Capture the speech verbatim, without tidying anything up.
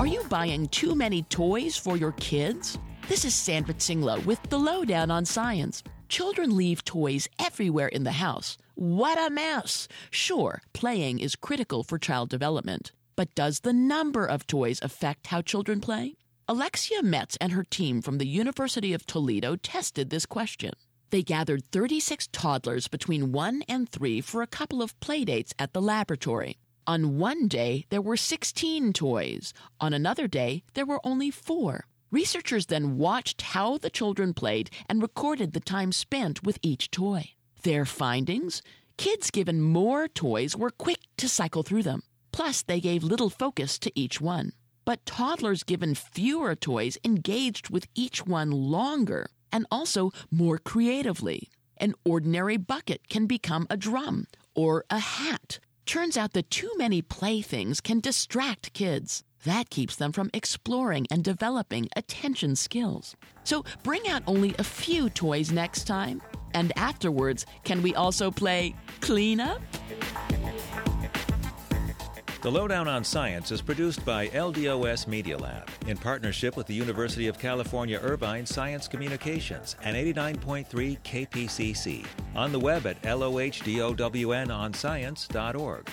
Are you buying too many toys for your kids? This is Sandra Tsing Loh with the Loh Down on Science. Children leave toys everywhere in the house. What a mess! Sure, playing is critical for child development. But does the number of toys affect how children play? Alexia Metz and her team from the University of Toledo tested this question. They gathered thirty-six toddlers between one and three for a couple of playdates at the laboratory. On one day, there were sixteen toys. On another day, there were only four. Researchers then watched how the children played and recorded the time spent with each toy. Their findings? Kids given more toys were quick to cycle through them. Plus, they gave little focus to each one. But toddlers given fewer toys engaged with each one longer and also more creatively. An ordinary bucket can become a drum or a hat. Turns out that too many playthings can distract kids. That keeps them from exploring and developing attention skills. So bring out only a few toys next time. And afterwards, can we also play cleanup? The Loh Down on Science is produced by L D O S Media Lab in partnership with the University of California, Irvine Science Communications and eighty-nine point three K P C C. On the web at loh down on science dot org.